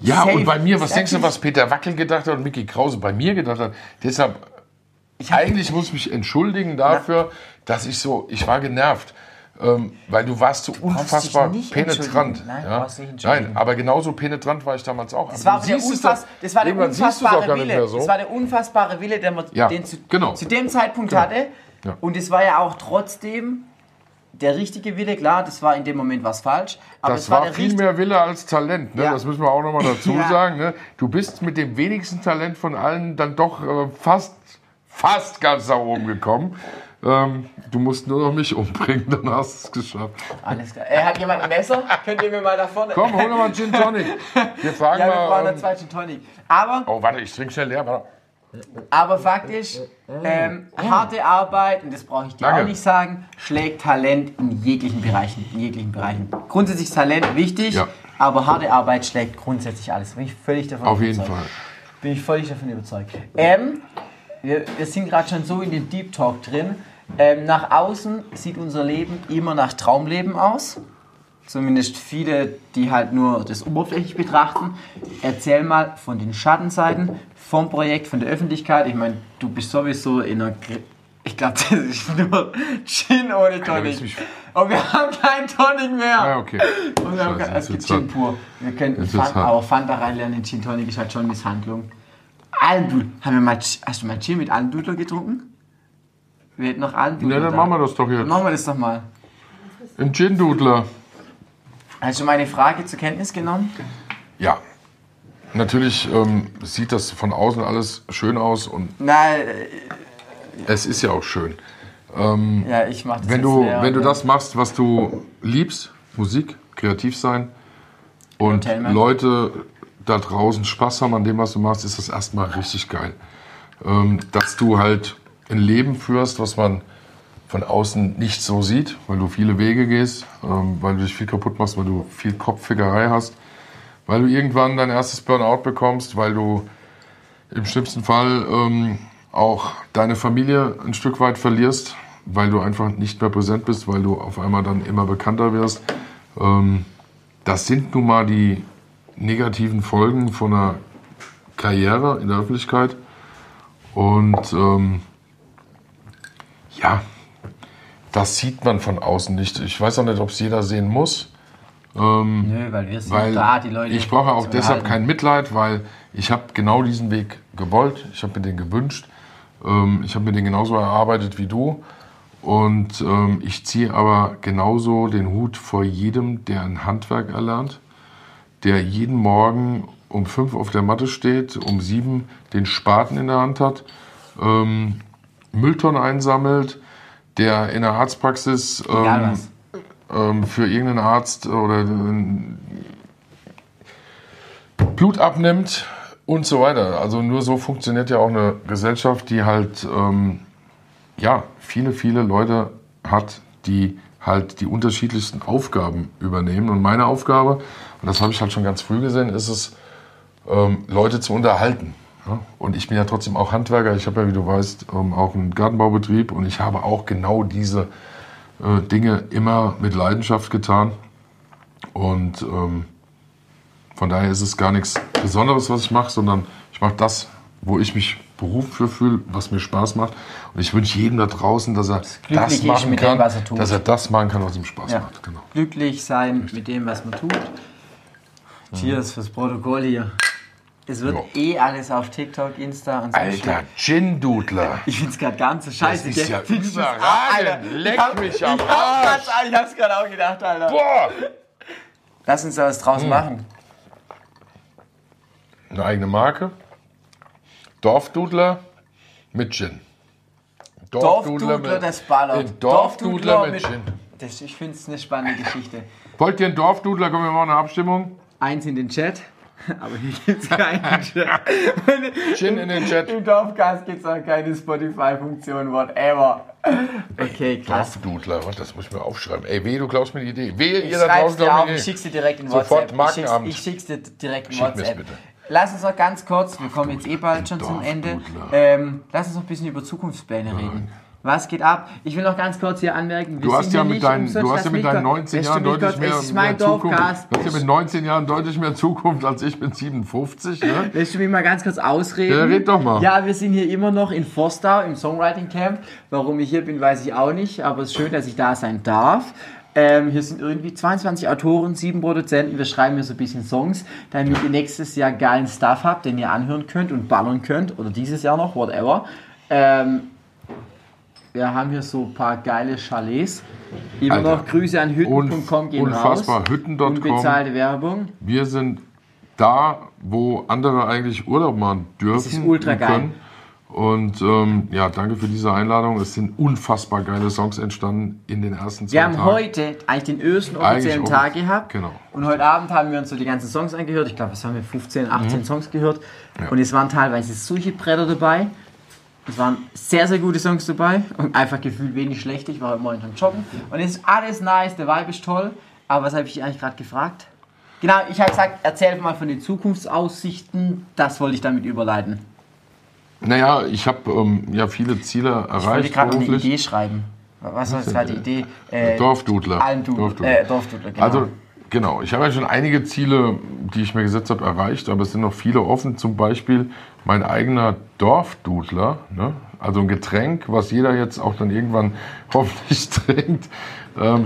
Ja, safe. Und bei mir, was denkst du, was Peter Wackel gedacht hat und Micky Krause bei mir gedacht hat? Deshalb, eigentlich muss ich mich entschuldigen dafür, dass ich war genervt. Weil du warst so unfassbar penetrant. Nein, ja? Nein, aber genauso penetrant war ich damals auch. Das war der unfassbare Wille, den man zu dem Zeitpunkt hatte. Ja. Und es war ja auch trotzdem der richtige Wille, klar, das war in dem Moment was falsch. Aber das war viel mehr Wille als Talent, ne? Ja. Das müssen wir auch nochmal dazu sagen. Ne? Du bist mit dem wenigsten Talent von allen dann doch fast ganz da oben gekommen. Du musst nur noch mich umbringen, dann hast du es geschafft. Alles klar. Hat jemand ein Messer? Könnt ihr mir mal da vorne... Komm, hol doch mal einen Gin Tonic. Wir fragen mal... wir brauchen dann 2 Gin Tonic. Aber... Oh, warte, ich trinke schnell leer, warte. Aber faktisch, harte Arbeit, und das brauche ich dir auch nicht sagen, schlägt Talent in jeglichen Bereichen. Grundsätzlich ist Talent wichtig, aber harte Arbeit schlägt grundsätzlich alles. Bin ich völlig davon überzeugt. Auf jeden Fall. Bin ich völlig davon überzeugt. Wir sind gerade schon so in dem Deep Talk drin. Nach außen sieht unser Leben immer nach Traumleben aus. Zumindest viele, die halt nur das oberflächlich betrachten. Erzähl mal von den Schattenseiten, vom Projekt, von der Öffentlichkeit. Ich meine, du bist sowieso in einer... Ich glaube, das ist nur Gin ohne Tonic. Und wir haben keinen Tonic mehr. Ah, okay. Und wir haben es gibt Gin pur. Wir können Fanta reinlernen. Gin Tonic ist halt schon Misshandlung. Hast du mal Gin mit Almdudler getrunken? Wir hätten noch Almdudler. Ja, dann machen wir das doch jetzt. Machen wir das doch mal. Im Gin-Dudler. Hast du meine Frage zur Kenntnis genommen? Ja. Natürlich sieht das von außen alles schön aus. Und es ist ja auch schön. Ich mach das wenn du das machst, was du liebst, Musik, kreativ sein und Leute da draußen Spaß haben an dem, was du machst, ist das erstmal richtig geil. Dass du halt ein Leben führst, was man von außen nicht so sieht, weil du viele Wege gehst, weil du dich viel kaputt machst, weil du viel Kopffickerei hast, weil du irgendwann dein erstes Burnout bekommst, weil du im schlimmsten Fall auch deine Familie ein Stück weit verlierst, weil du einfach nicht mehr präsent bist, weil du auf einmal dann immer bekannter wirst. Das sind nun mal die negativen Folgen von einer Karriere in der Öffentlichkeit. Und ja, das sieht man von außen nicht. Ich weiß auch nicht, ob es jeder sehen muss. Nö, weil wir sind da, die Leute. Ich brauche auch deshalb kein Mitleid, weil ich habe genau diesen Weg gewollt. Ich habe mir den gewünscht. Ich habe mir den genauso erarbeitet wie du. Und ich ziehe aber genauso den Hut vor jedem, der ein Handwerk erlernt, der jeden Morgen um 5 auf der Matte steht, um 7 den Spaten in der Hand hat, Mülltonnen einsammelt, der in der Arztpraxis für irgendeinen Arzt oder Blut abnimmt und so weiter. Also nur so funktioniert ja auch eine Gesellschaft, die halt ja, viele Leute hat, die halt die unterschiedlichsten Aufgaben übernehmen. Und meine Aufgabe, und das habe ich halt schon ganz früh gesehen, ist es, Leute zu unterhalten. Und ich bin ja trotzdem auch Handwerker. Ich habe ja, wie du weißt, auch einen Gartenbaubetrieb. Und ich habe auch genau diese Dinge immer mit Leidenschaft getan. Und von daher ist es gar nichts Besonderes, was ich mache, sondern ich mache das, wo ich mich berufen für fühle, was mir Spaß macht. Und ich wünsche jedem da draußen, dass er das machen kann, dass er das machen kann, was ihm Spaß macht. Genau. Glücklich sein mit dem, was man tut. Cheers fürs Protokoll hier. Es wird eh alles auf TikTok, Insta und so. Alter, Gin-Dudler. Ich find's gerade ganz so scheiße. Das ist ja überragend. Leck mich am Arsch. Ich hab's gerade auch gedacht, Alter. Boah. Lass uns da was draus machen. Eine eigene Marke. Dorfdudler mit Gin. Dorfdudler, das ballert. Dorfdudler mit Gin. Das, ich find's eine spannende Geschichte. Wollt ihr einen Dorfdudler? Kommen wir mal in eine Abstimmung. 1 in den Chat. Aber hier gibt es keinen Chat. Gin in den Chat. Im Dorfcast gibt es auch keine Spotify-Funktion, whatever. Okay, krass. Dorfdudler, das muss ich mir aufschreiben. Ey, wehe, du glaubst mir die Idee. Wehe, ihr da draußen glaubt mir die Idee. Ich schick's dir direkt in WhatsApp. Sofort Markenabend. Ich schick's dir direkt in WhatsApp. Schick mir's bitte. Lass uns noch ganz kurz, wir kommen jetzt eh bald schon zum Ende, lass uns noch ein bisschen über Zukunftspläne reden. Was geht ab? Ich will noch ganz kurz hier anmerken, du hast ja mit deinen 19 Jahren deutlich mehr Zukunft. Du hast ja mit 19 Jahren deutlich mehr Zukunft als ich mit 57. Ne? Lässt du mich mal ganz kurz ausreden? Ja, red doch mal. Ja, wir sind hier immer noch in Forstau im Songwriting Camp. Warum ich hier bin, weiß ich auch nicht, aber es ist schön, dass ich da sein darf. Hier sind irgendwie 22 Autoren, 7 Produzenten. Wir schreiben hier so ein bisschen Songs, damit ihr nächstes Jahr geilen Stuff habt, den ihr anhören könnt und ballern könnt. Oder dieses Jahr noch, whatever. Wir haben hier so ein paar geile Chalets. Immer noch Grüße an hütten.com gehen raus. Unfassbar, hütten.com. Unbezahlte Werbung. Wir sind da, wo andere eigentlich Urlaub machen dürfen. Das ist ultra geil. Und ja, danke für diese Einladung. Es sind unfassbar geile Songs entstanden in den ersten 2 Tagen. Wir haben heute eigentlich den ersten offiziellen Tag gehabt. Genau. Und heute Abend haben wir uns so die ganzen Songs angehört. Ich glaube, was haben wir? 15, 18 Songs gehört. Ja. Und es waren teilweise solche Bretter dabei. Es waren sehr, sehr gute Songs dabei. Und einfach gefühlt wenig schlecht. Ich war heute Morgen am Joggen. Und es ist alles nice. Der Vibe ist toll. Aber was habe ich eigentlich gerade gefragt? Genau, ich habe gesagt, erzähl mal von den Zukunftsaussichten. Das wollte ich damit überleiten. Naja, ich habe ja viele Ziele erreicht. Ich wollte gerade eine Idee schreiben. Was war jetzt gerade die Idee? Dorfdudler. Dorfdudler, genau. Also, genau. Ich habe ja schon einige Ziele, die ich mir gesetzt habe, erreicht, aber es sind noch viele offen. Zum Beispiel mein eigener Dorfdudler, ne? Also ein Getränk, was jeder jetzt auch dann irgendwann hoffentlich trinkt.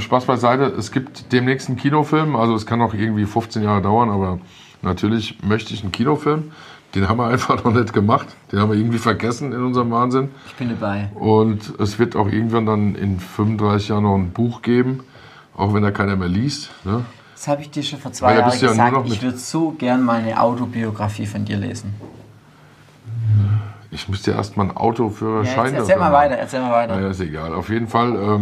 Spaß beiseite, es gibt demnächst einen Kinofilm, also es kann auch irgendwie 15 Jahre dauern, aber natürlich möchte ich einen Kinofilm. Den haben wir einfach noch nicht gemacht. Den haben wir irgendwie vergessen in unserem Wahnsinn. Ich bin dabei. Und es wird auch irgendwann dann in 35 Jahren noch ein Buch geben, auch wenn da keiner mehr liest. Ne? Das habe ich dir schon vor 2 Jahren gesagt. Ja, ich würde so gern mal eine Autobiografie von dir lesen. Ich müsste erst mal einen Autoführerschein. Ja, erzähl mal weiter. Naja, ist egal. Auf jeden Fall,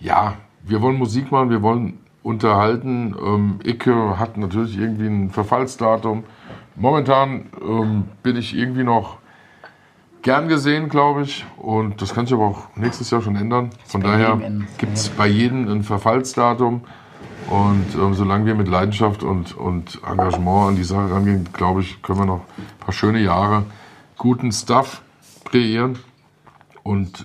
ja, wir wollen Musik machen, wir wollen unterhalten. Ikke hat natürlich irgendwie ein Verfallsdatum. Momentan bin ich irgendwie noch gern gesehen, glaube ich. Und das kann sich aber auch nächstes Jahr schon ändern. Von daher gibt es bei jedem ein Verfallsdatum. Und solange wir mit Leidenschaft und Engagement an die Sache rangehen, glaube ich, können wir noch ein paar schöne Jahre guten Stuff kreieren. Und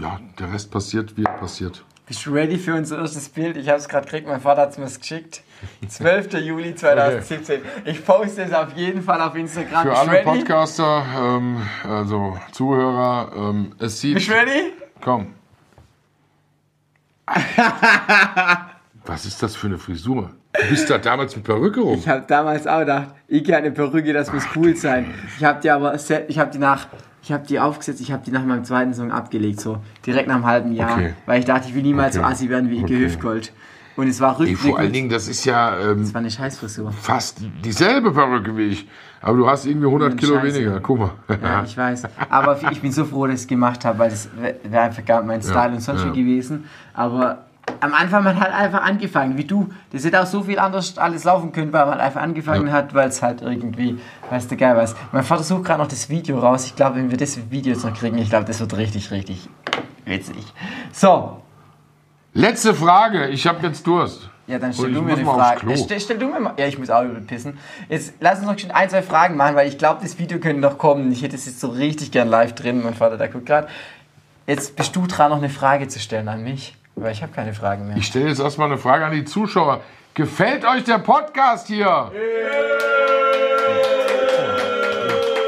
ja, der Rest passiert, wie er passiert. Bist du ready für unser erstes Bild? Ich habe es gerade gekriegt, mein Vater hat es mir geschickt. 12. Juli 2017. Okay. Ich poste es auf jeden Fall auf Instagram. Für alle Podcaster, also Zuhörer, es sieht... Bist du ready? Komm. Was ist das für eine Frisur? Du bist da damals mit Perücke rum. Ich habe damals auch gedacht, Ike hat eine Perücke, das muss cool sein. Ich habe die aber, ich habe die aufgesetzt, ich habe die nach meinem zweiten Song abgelegt, so direkt nach einem halben Jahr, okay. Weil ich dachte, ich will niemals so assi werden wie Ikke Hüftgold. Und es war rückblickend. Vor allen Dingen, das ist ja das war eine Scheißfrisur. Fast dieselbe Perücke wie ich, aber du hast irgendwie 100 Kilo Scheiße. Weniger, guck mal. Ja, ich weiß, aber ich bin so froh, dass ich es gemacht habe, weil das wäre einfach gar mein Style und sonst wie gewesen, aber... Am Anfang, man hat einfach angefangen, wie du. Das hätte auch so viel anders alles laufen können, weil man einfach angefangen hat, weil es halt irgendwie, weißt du, geil war. Mein Vater sucht gerade noch das Video raus. Ich glaube, wenn wir das Video jetzt noch kriegen, ich glaube, das wird richtig, richtig witzig. So. Letzte Frage. Ich habe jetzt Durst. Ja, dann stell du mir eine Frage. Stell du mir mal. Ja, ich muss auch überpissen. Jetzt lass uns noch ein, zwei Fragen machen, weil ich glaube, das Video könnte noch kommen. Ich hätte es jetzt so richtig gern live drin. Mein Vater, da guckt gerade. Jetzt bist du dran, noch eine Frage zu stellen an mich. Aber ich habe keine Fragen mehr. Ich stelle jetzt erstmal eine Frage an die Zuschauer. Gefällt euch der Podcast hier? Yeah.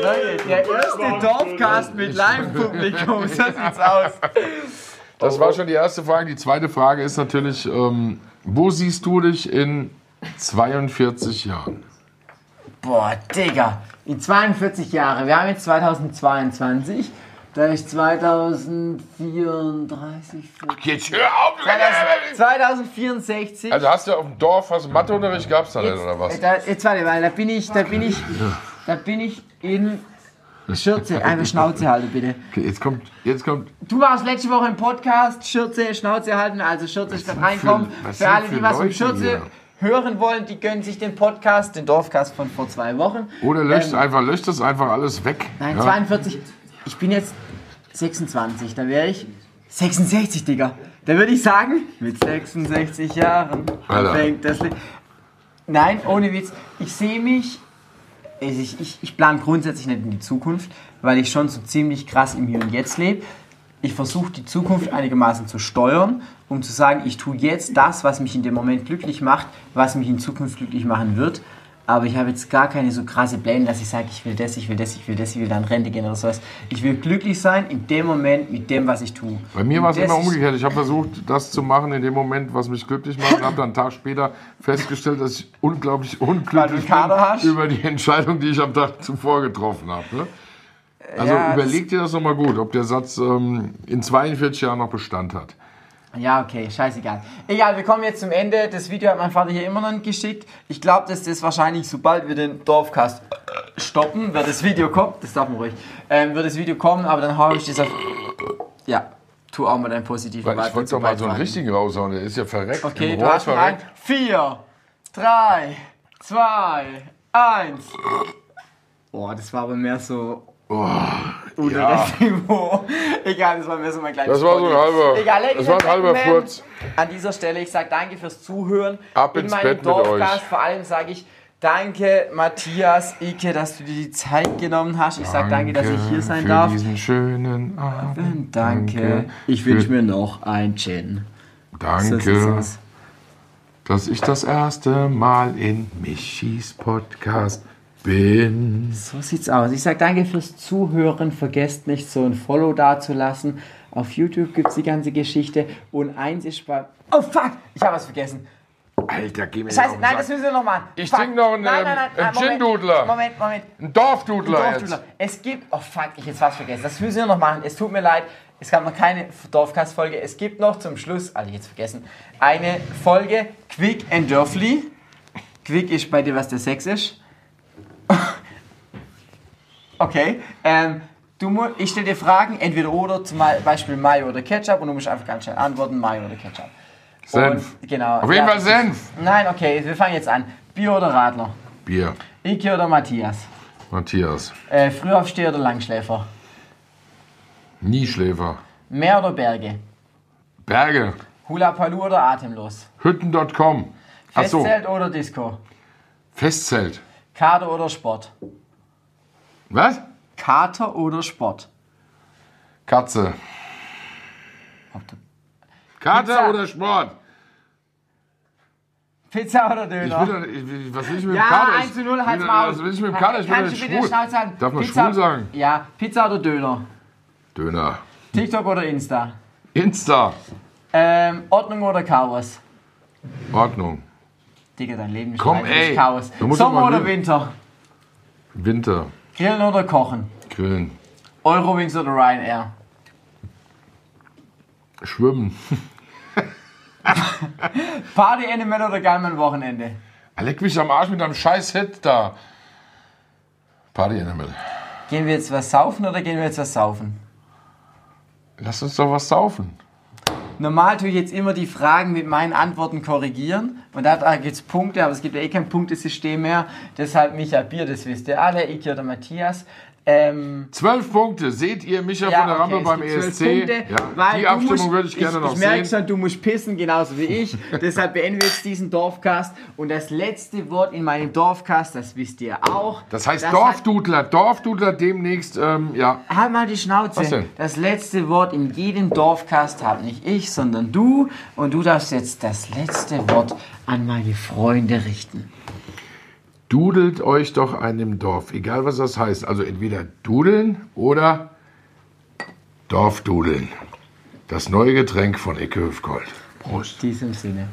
Leute, der erste Dorfcast mit Live-Publikum. So sieht's aus. Das war schon die erste Frage. Die zweite Frage ist natürlich, wo siehst du dich in 42 Jahren? Boah, Digga. In 42 Jahren. Wir haben jetzt 2022. Da ich 2034... Jetzt hör auf! 2064... Also hast du auf dem Dorf, hast du Matheunterricht, gab's da denn, oder was? Jetzt warte mal, da bin ich in Schürze, einfach Schnauze halten, bitte. Okay, jetzt kommt... Du warst letzte Woche im Podcast, Schürze, Schnauze halten, also Schürze ist da reinkommen. Für alle, die was mit Schürze... Hier? Hören wollen, die gönnen sich den Podcast, den Dorfcast von vor 2 Wochen. Oder löscht das einfach alles weg. Nein, ja. 42... Ich bin jetzt 26, da wäre ich 66, Digga. Da würde ich sagen, mit 66 Jahren fängt das Leben. Nein, ohne Witz. Ich sehe mich, ich plane grundsätzlich nicht in die Zukunft, weil ich schon so ziemlich krass im Hier und Jetzt lebe. Ich versuche die Zukunft einigermaßen zu steuern, um zu sagen, ich tue jetzt das, was mich in dem Moment glücklich macht, was mich in Zukunft glücklich machen wird. Aber ich habe jetzt gar keine so krasse Pläne, dass ich sage, ich will das, ich will das, ich will das, ich will dann Rente gehen oder sowas. Ich will glücklich sein in dem Moment mit dem, was ich tue. Bei mir war es immer umgekehrt. Ich habe versucht, das zu machen in dem Moment, was mich glücklich macht. Und habe dann einen Tag später festgestellt, dass ich unglaublich unglücklich bin über die Entscheidung, die ich am Tag zuvor getroffen habe. Ne? Also ja, überleg dir das nochmal gut, ob der Satz in 42 Jahren noch Bestand hat. Ja, okay, scheißegal. Egal, wir kommen jetzt zum Ende. Das Video hat mein Vater hier immer noch nicht geschickt. Ich glaube, dass das wahrscheinlich, sobald wir den Dorfcast stoppen, wird das Video kommen. Das darf man ruhig. Wird das Video kommen, aber dann habe ich das auf... Ja, tu auch mal deinen positiven Beitrag. Ich wollte doch mal so einen richtigen raushauen, der ist ja verreckt. Okay, du hast verreckt. 4, 3, 2, 1. Boah, das war aber mehr so... Oh, das Niveau. Egal, das war mir so mein kleines. Das war so ein halber. Egal, das war ein halber Furz. An dieser Stelle, ich sage danke fürs Zuhören. Ab ins Bett mit euch. Vor allem sage ich danke, Matthias, Ike, dass du dir die Zeit genommen hast. Ich sage danke, dass ich hier sein darf. Für diesen schönen Abend. Danke. Ich wünsche mir noch ein Gin. Danke, dass ich das erste Mal in Michis Podcast bin. So sieht's aus. Ich sage danke fürs Zuhören. Vergesst nicht, so ein Follow dazulassen. Auf YouTube gibt's die ganze Geschichte. Und eins ist spannend. Oh fuck! Ich habe was vergessen. Alter, geh mir Scheiße, nein, das müssen wir noch machen. Ich trinke noch einen Gin-Dudler. Moment. Ein Dorfdudler jetzt. Es gibt... Oh fuck, ich jetzt was vergessen. Das müssen wir noch machen. Es tut mir leid. Es gab noch keine Dorfcast-Folge. Es gibt noch zum Schluss... Alter, jetzt vergessen. Eine Folge Quick and Dörfli. Quick ist bei dir, was der Sex ist. Okay, ich stelle dir Fragen, entweder oder, zum Beispiel Mayo oder Ketchup, und du musst einfach ganz schnell antworten, Mayo oder Ketchup. Senf. Und, genau. Auf jeden Fall Senf. Nein, okay, wir fangen jetzt an. Bier oder Radler? Bier. Ike oder Matthias? Matthias. Frühaufsteher oder Langschläfer? Nie Schläfer. Meer oder Berge? Berge. Hula Palu oder atemlos? Hütten.com. Festzelt oder Disco? Festzelt. Kater oder Sport? Was? Kater oder Sport? Katze. Kater Pizza. Oder Sport? Pizza oder Döner? Was will ich mit dem Kater? Ja, 1:0, halt's mal aus. Was will ich mit dem Kater? Ich will nicht schwul. Darf man Pizza, schwul sagen? Ja, Pizza oder Döner? Döner. TikTok oder Insta? Insta. Ordnung oder Chaos? Ordnung. Digga, dein Leben ist Chaos. Sommer oder Winter? Winter. Grillen oder Kochen? Grillen. Eurowings oder Ryanair? Schwimmen. Party-Animal oder Geilmann-Wochenende? Leck mich am Arsch mit einem Scheiß-Hit da. Party-Animal. Gehen wir jetzt was saufen oder gehen wir jetzt was saufen? Lass uns doch was saufen. Normal tue ich jetzt immer die Fragen mit meinen Antworten korrigieren. Und da gibt es Punkte, aber es gibt ja eh kein Punktesystem mehr. Deshalb Micha Bier, das wisst ihr alle, ich oder Matthias. 12 Punkte, seht ihr Micha von der Rampe beim ESC. Punkte, ja. Die Abstimmung würde ich gerne noch sehen. Ich merke schon, du musst pissen, genauso wie ich. Deshalb beenden wir jetzt diesen Dorfcast. Und das letzte Wort in meinem Dorfcast, das wisst ihr auch. Das heißt Dorfdudler. Dorfdudler demnächst, ja. Halt mal die Schnauze. Was denn? Das letzte Wort in jedem Dorfcast habe nicht ich, sondern du. Und du darfst jetzt das letzte Wort an meine Freunde richten. Dudelt euch doch an dem Dorf, egal was das heißt. Also entweder dudeln oder Dorfdudeln. Das neue Getränk von Ikke Hüftgold. Prost. In diesem Sinne.